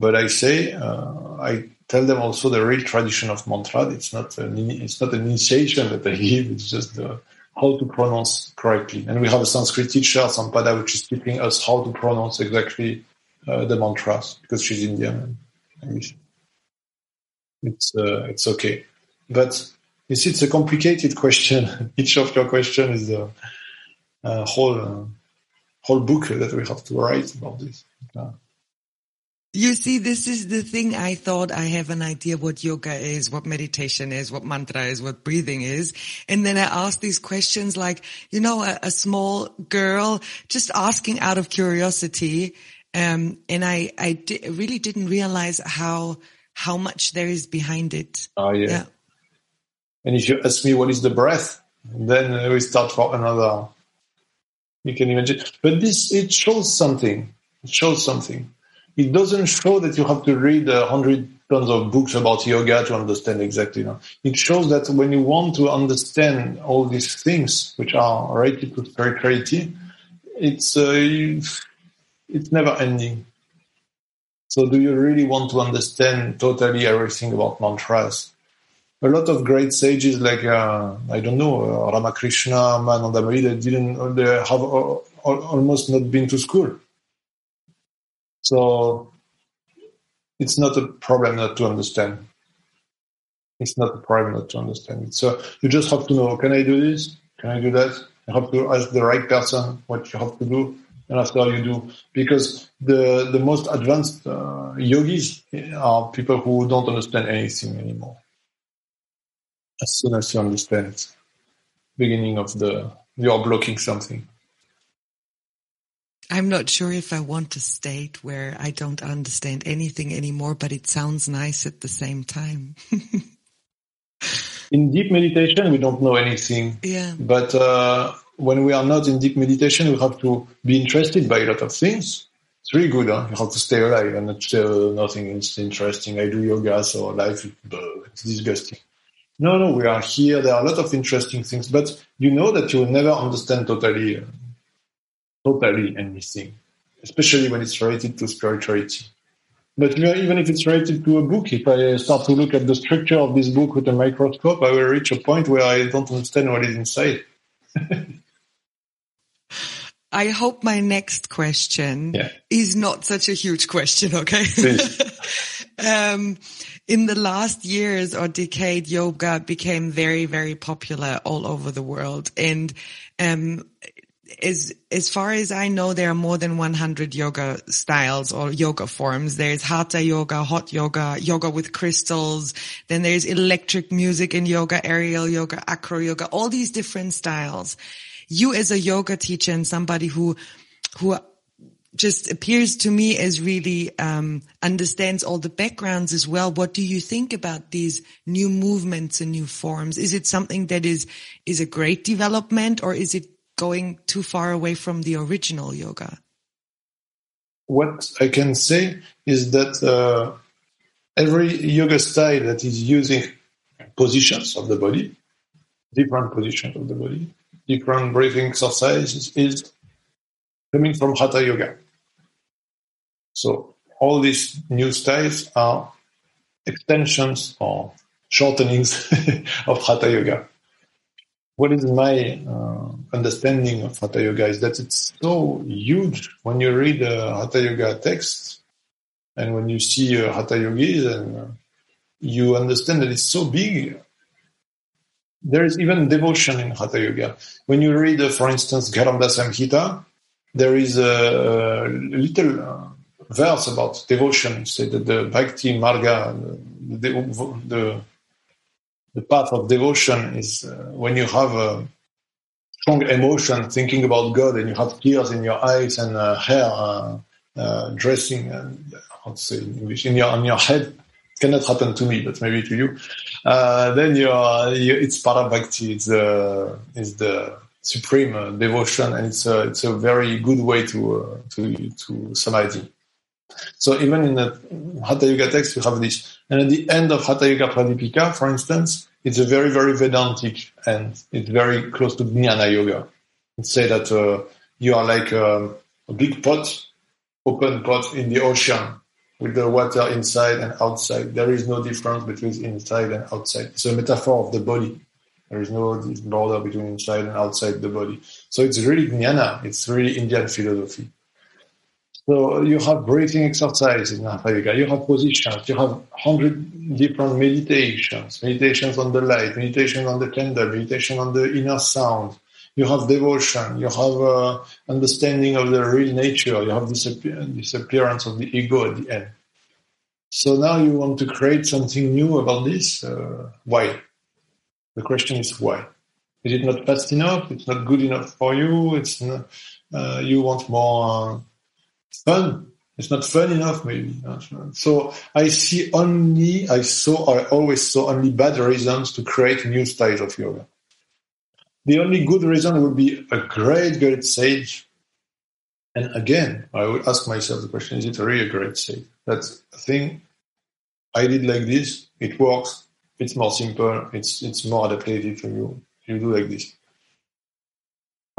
But I say, uh, I tell them also the real tradition of mantra. It's not an, it's not an initiation that I give. It's just uh, how to pronounce correctly. And we have a Sanskrit teacher, Sampada, which is teaching us how to pronounce exactly uh, the mantras because she's Indian. And it's uh, it's okay, but. You see, it's a complicated question. Each of your question is a, a whole uh, whole book that we have to write about this. Yeah. You see, this is the thing. I thought I have an idea what yoga is, what meditation is, what mantra is, what breathing is. And then I asked these questions like, you know, a, a small girl just asking out of curiosity. Um, and I, I di- really didn't realize how how much there is behind it. Oh, yeah. yeah. And if you ask me what is the breath, then we start for another. You can imagine. But this, it shows something. It shows something. It doesn't show that you have to read a hundred tons of books about yoga to understand exactly. No. It shows that when you want to understand all these things, which are related to spirituality, it's, uh, it's never ending. So do you really want to understand totally everything about mantras? A lot of great sages like, uh, I don't know, uh, Ramakrishna, Manandamayi, they didn't, they have all, all, almost not been to school. So it's not a problem not to understand. It's not a problem not to understand. So you just have to know, can I do this? Can I do that? You have to ask the right person what you have to do. And after you do, because the, the most advanced uh, yogis are people who don't understand anything anymore. As soon as you understand it, beginning of the, you're blocking something. I'm not sure if I want a state where I don't understand anything anymore, but it sounds nice at the same time. In deep meditation, we don't know anything. Yeah. But uh, when we are not in deep meditation, we have to be interested by a lot of things. It's really good, huh? You have to stay alive and not say, oh, nothing is interesting. I do yoga, so life is it's disgusting. No, no, we are here. There are a lot of interesting things, but you know that you will never understand totally, uh, totally anything, especially when it's related to spirituality. But you know, even if it's related to a book, if I start to look at the structure of this book with a microscope, I will reach a point where I don't understand what is inside. I hope my next question yeah. is not such a huge question, okay? um, in the last years or decade, yoga became very, very popular all over the world. And um, as, as far as I know, there are more than one hundred yoga styles or yoga forms. There's Hatha Yoga, hot yoga, yoga with crystals. Then there's electric music in yoga, aerial yoga, acro yoga, all these different styles. You as a yoga teacher and somebody who, who just appears to me as really, um, understands all the backgrounds as well. What do you think about these new movements and new forms? Is it something that is, is a great development, or is it going too far away from the original yoga? What I can say is that, uh, every yoga style that is using positions of the body, different positions of the body, different breathing exercises, is coming from Hatha Yoga. So all these new styles are extensions or shortenings of Hatha Yoga. What is my uh, understanding of Hatha Yoga is that it's so huge. When you read a Hatha Yoga text and when you see a Hatha Yogis, and uh, you understand that it's so big. There is even devotion in Hatha Yoga. When you read, uh, for instance, Garanda Samhita, there is a, a little uh, verse about devotion. Say that the bhakti marga, the the, the path of devotion is uh, when you have a strong emotion, thinking about God, and you have tears in your eyes and uh, hair uh, uh, dressing, and how to say in English, in your on your head. Cannot happen to me, but maybe to you. Uh, then you are, you, it's parabhakti. It's the uh, it's the supreme uh, devotion, and it's a it's a very good way to uh, to to samadhi. So even in the Hatha Yoga text, you have this. And at the end of Hatha Yoga Pradipika, for instance, it's a very very Vedantic, and it's very close to jnana yoga. It says that uh, you are like a, a big pot, open pot in the ocean, with the water inside and outside. There is no difference between inside and outside. It's a metaphor of the body. There is no border between inside and outside the body. So it's really jnana. It's really Indian philosophy. So you have breathing exercises in Hatha Yoga. You have positions. You have hundred different meditations. Meditations on the light. Meditation on the candle. Meditation on the inner sound. You have devotion, you have uh, understanding of the real nature, you have this disappearance of the ego at the end. So now you want to create something new about this? Uh, why? The question is why? Is it not fast enough? It's not good enough for you? It's not, uh, you want more uh, fun? It's not fun enough, maybe. So I see only, I saw, I always saw only bad reasons to create new styles of yoga. The only good reason would be a great, great sage. And again, I would ask myself the question, is it really a great sage? That's a thing I did like this. It works. It's more simple. It's it's more adapted to you. You do like this.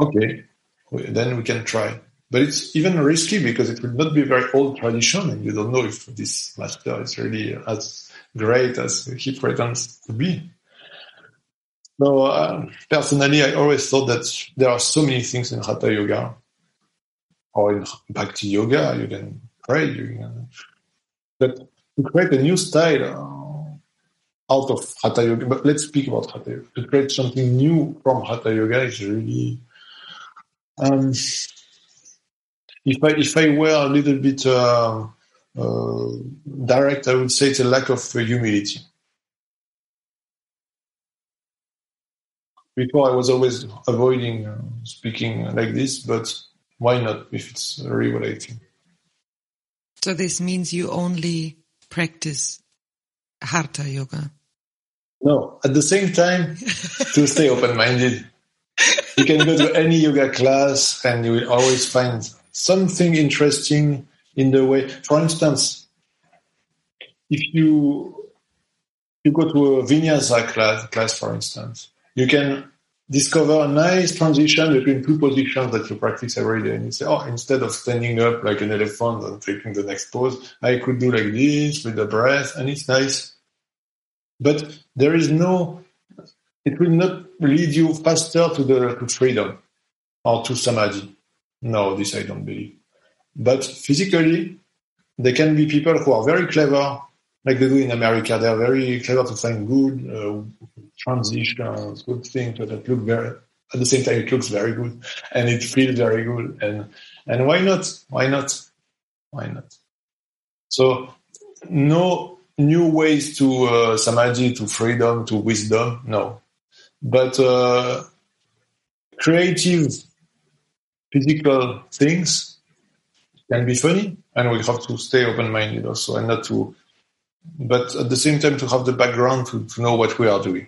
Okay. Then we can try. But it's even risky because it will not be a very old tradition. And you don't know if this master is really as great as he pretends to be. No, uh, personally, I always thought that there are so many things in Hatha Yoga or in Bhakti Yoga. You can pray, you can, but to create a new style uh, out of Hatha Yoga. But let's speak about Hatha Yoga. To create something new from Hatha Yoga is really. Um, if I if I were a little bit uh, uh, direct, I would say it's a lack of uh, humility. Before I was always avoiding uh, speaking like this, but why not if it's really what I think? So this means you only practice Hatha Yoga? No, at the same time, to stay open-minded. You can go to any yoga class and you will always find something interesting in the way. For instance, if you, you go to a Vinyasa class, class for instance, you can discover a nice transition between two positions that you practice every day. And you say, oh, instead of standing up like an elephant and taking the next pose, I could do like this with the breath, and it's nice. But there is no, it will not lead you faster to the to freedom or to samadhi. No, this I don't believe. But physically, there can be people who are very clever, like they do in America. They are very clever to find good uh, transitions, good things that look very at the same time it looks very good and it feels very good. And and why not? Why not? Why not? So no new ways to uh, samadhi, to freedom, to wisdom, no. But uh, creative physical things can be funny, and we have to stay open-minded also, and not to, but at the same time to have the background to, to know what we are doing.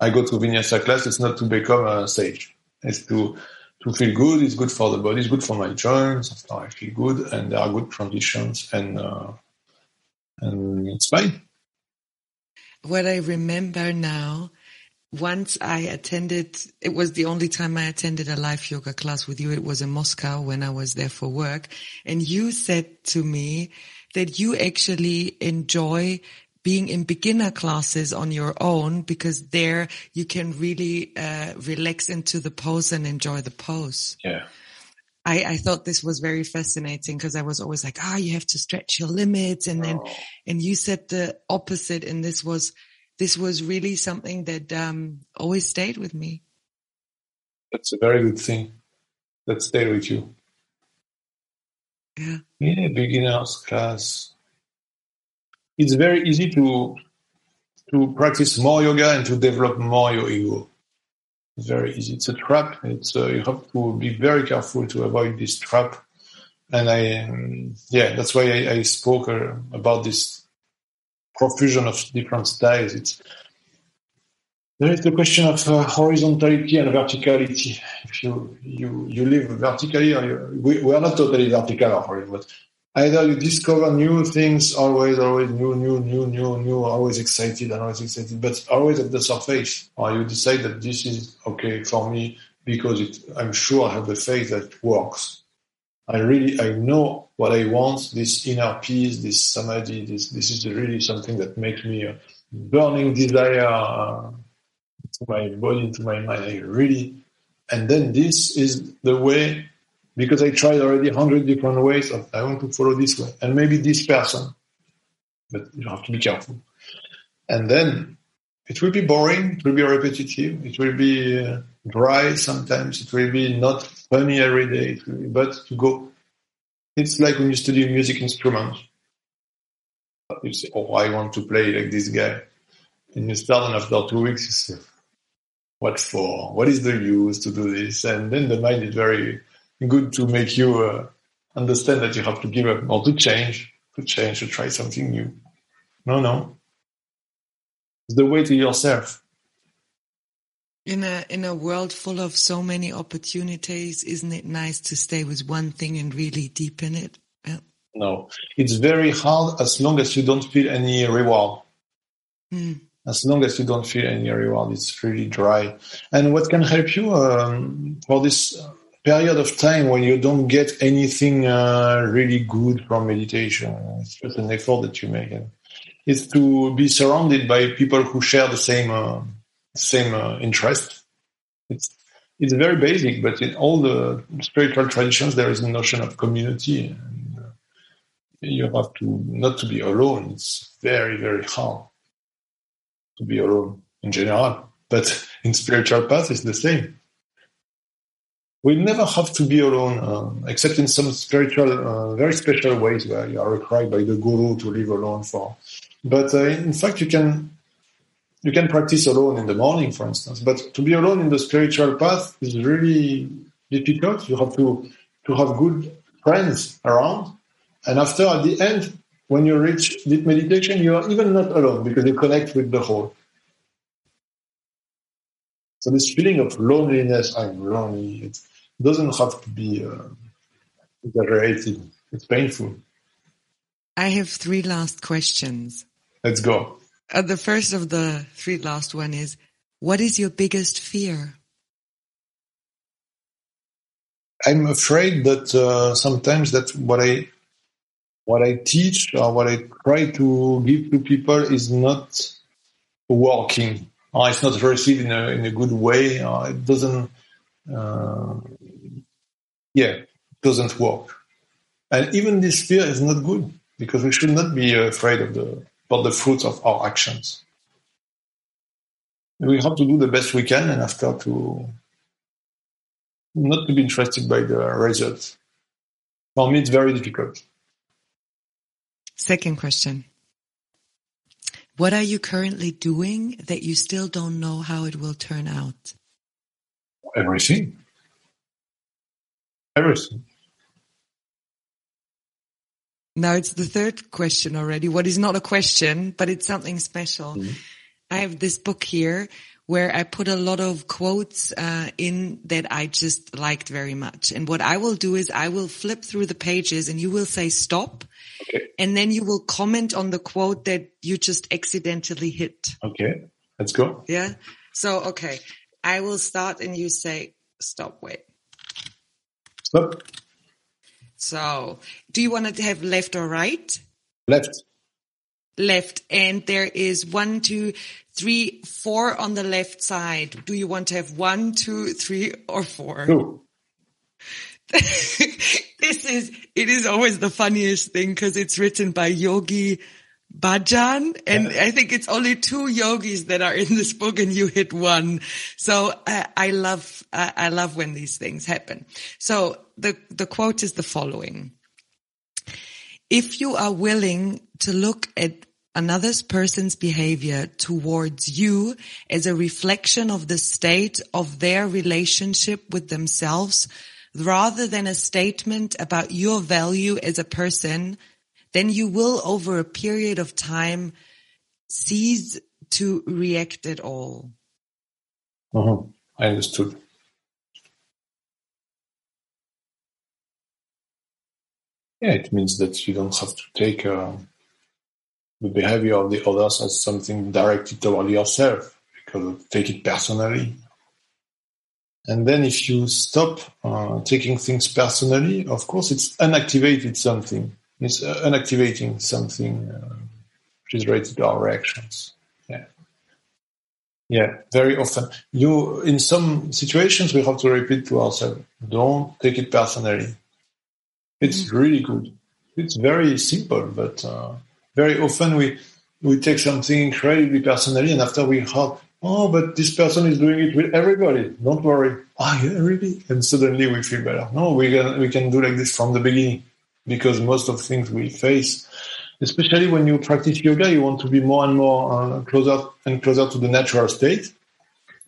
I go to Vinyasa class, it's not to become a sage. It's to to feel good, it's good for the body, it's good for my joints, after I feel good, and there are good conditions, and uh, and it's fine. What I remember now, once I attended, it was the only time I attended a live yoga class with you. It was in Moscow when I was there for work. And you said to me that you actually enjoy being in beginner classes on your own, because there you can really uh, relax into the pose and enjoy the pose. Yeah. I, I thought this was very fascinating, because I was always like, ah, oh, you have to stretch your limits. And then, oh. and you said the opposite. And this was, This was really something that um, always stayed with me. That's a very good thing. That stayed with you. Yeah. Yeah, beginner's class. It's very easy to to practice more yoga and to develop more your ego. It's very easy. It's a trap. It's uh, you have to be very careful to avoid this trap. And I, um, yeah, that's why I, I spoke uh, about this profusion of different styles. It's, there is the question of uh, horizontality and verticality. If you you, you live vertically, or you, we, we are not totally vertical or horizontal, but either you discover new things, always, always new, new, new, new, new, always excited and always excited, but always at the surface, or you decide that this is okay for me because it, I'm sure I have the faith that works. I really, I know what I want, this inner peace, this samadhi, this this is really something that makes me a burning desire uh, to my body, to my mind. I really, and then this is the way, because I tried already a hundred different ways, of, I want to follow this way, and maybe this person, but you have to be careful. And then it will be boring, it will be repetitive, it will be uh, dry sometimes, it will be not funny every day, but to go, it's like when you study a music instrument. You say, oh, I want to play like this guy. And you start, and after two weeks, you say, what for? What is the use to do this? And then the mind is very good to make you uh, understand that you have to give up, or to change, to change, to try something new. No, no. It's the way to yourself. In a in a world full of so many opportunities, isn't it nice to stay with one thing and really deepen it? Yeah. No, it's very hard as long as you don't feel any reward. Mm. As long as you don't feel any reward, it's really dry. And what can help you um, for this period of time when you don't get anything uh, really good from meditation? It's just an effort that you make. It's to be surrounded by people who share the same... Uh, same uh, interest. It's it's very basic, but in all the spiritual traditions, there is a notion of community. And, uh, you have to not to be alone. It's very, very hard to be alone in general. But in spiritual path, it's the same. We never have to be alone, um, except in some spiritual, uh, very special ways where you are required by the guru to live alone for. But uh, in fact, you can... You can practice alone in the morning, for instance, but to be alone in the spiritual path is really difficult. You have to, to have good friends around. And after, at the end, when you reach deep meditation, you are even not alone because you connect with the whole. So this feeling of loneliness, I'm lonely, it doesn't have to be uh, exaggerated. It's painful. I have three last questions. Let's go. Uh, the first of the three last one is, what is your biggest fear? I'm afraid that uh, sometimes that what I what I teach or what I try to give to people is not working, or it's not received in a in a good way, or it doesn't uh, yeah doesn't work. And even this fear is not good, because we should not be afraid of the but the fruits of our actions. We have to do the best we can, and after to not to be interested by the results. For me, it's very difficult. Second question. What are you currently doing that you still don't know how it will turn out? Everything. Everything. Now it's the third question already. What is not a question, but it's something special. Mm-hmm. I have this book here where I put a lot of quotes uh, in that I just liked very much. And what I will do is I will flip through the pages and you will say stop. Okay. And then you will comment on the quote that you just accidentally hit. Okay, let's go. Yeah. So, okay, I will start and you say stop, wait. Stop. So, do you want to have left or right? Left. Left. And there is one, two, three, four on the left side. Do you want to have one, two, three, or four? Two. This is, it is always the funniest thing because it's written by Yogi Bhajan. And yeah. I think it's only two yogis that are in this book and you hit one. So uh, I love, uh, I love when these things happen. So the, the quote is the following. If you are willing to look at another person's behavior towards you as a reflection of the state of their relationship with themselves, rather than a statement about your value as a person, then you will, over a period of time, cease to react at all. Mm-hmm. I understood. Yeah, it means that you don't have to take uh, the behavior of the others as something directed toward yourself, because take it personally. And then if you stop uh, taking things personally, of course, it's unactivated something. It's uh, unactivating something uh, which is related to our reactions. Yeah. Yeah, very often. You, in some situations, we have to repeat to ourselves, don't take it personally. It's really good. It's very simple, but uh, very often we, we take something incredibly personally, and after we have, oh, but this person is doing it with everybody. Don't worry. Ah, oh, yeah, really? And suddenly we feel better. No, we can, we can do like this from the beginning because most of things we face, especially when you practice yoga, you want to be more and more uh, closer and closer to the natural state,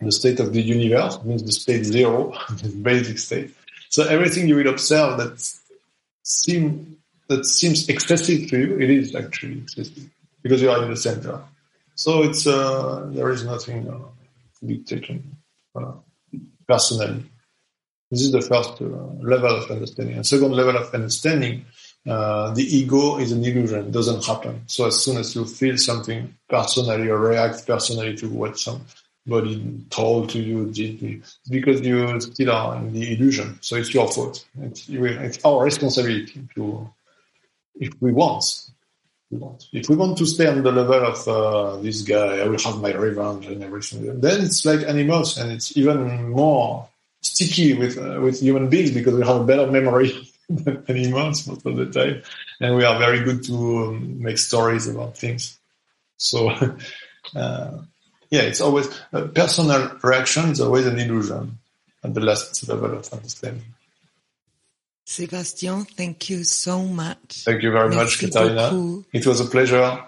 the state of the universe, means the state zero, the basic state. So everything you will observe that seem that seems excessive to you, it is actually excessive because you are in the center. So it's uh, there is nothing uh, to be taken uh, personally. This is the first uh, level of understanding. And second level of understanding, uh, the ego is an illusion, doesn't happen. So as soon as you feel something personally or react personally to what somebody told to you, did to you, it's because you still are in the illusion. So it's your fault. It's, it's our responsibility to, if we want. We want. If we want to stay on the level of uh, this guy, I will have my revenge and everything, then it's like animals, and it's even more sticky with uh, with human beings because we have a better memory than animals most of the time, and we are very good to um, make stories about things. So, uh, yeah, it's always uh, personal reaction is always an illusion at the last level of understanding. Sébastien, thank you so much. Thank you very Merci much, Katharina. Beaucoup. It was a pleasure.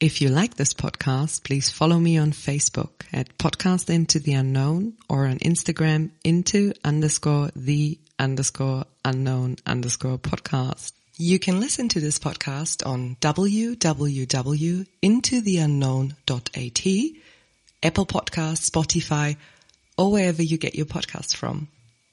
If you like this podcast, please follow me on Facebook at Podcast Into the Unknown or on Instagram into underscore the underscore unknown underscore podcast. You can listen to this podcast on w w w dot into the unknown dot a t, Apple Podcasts, Spotify, or wherever you get your podcasts from.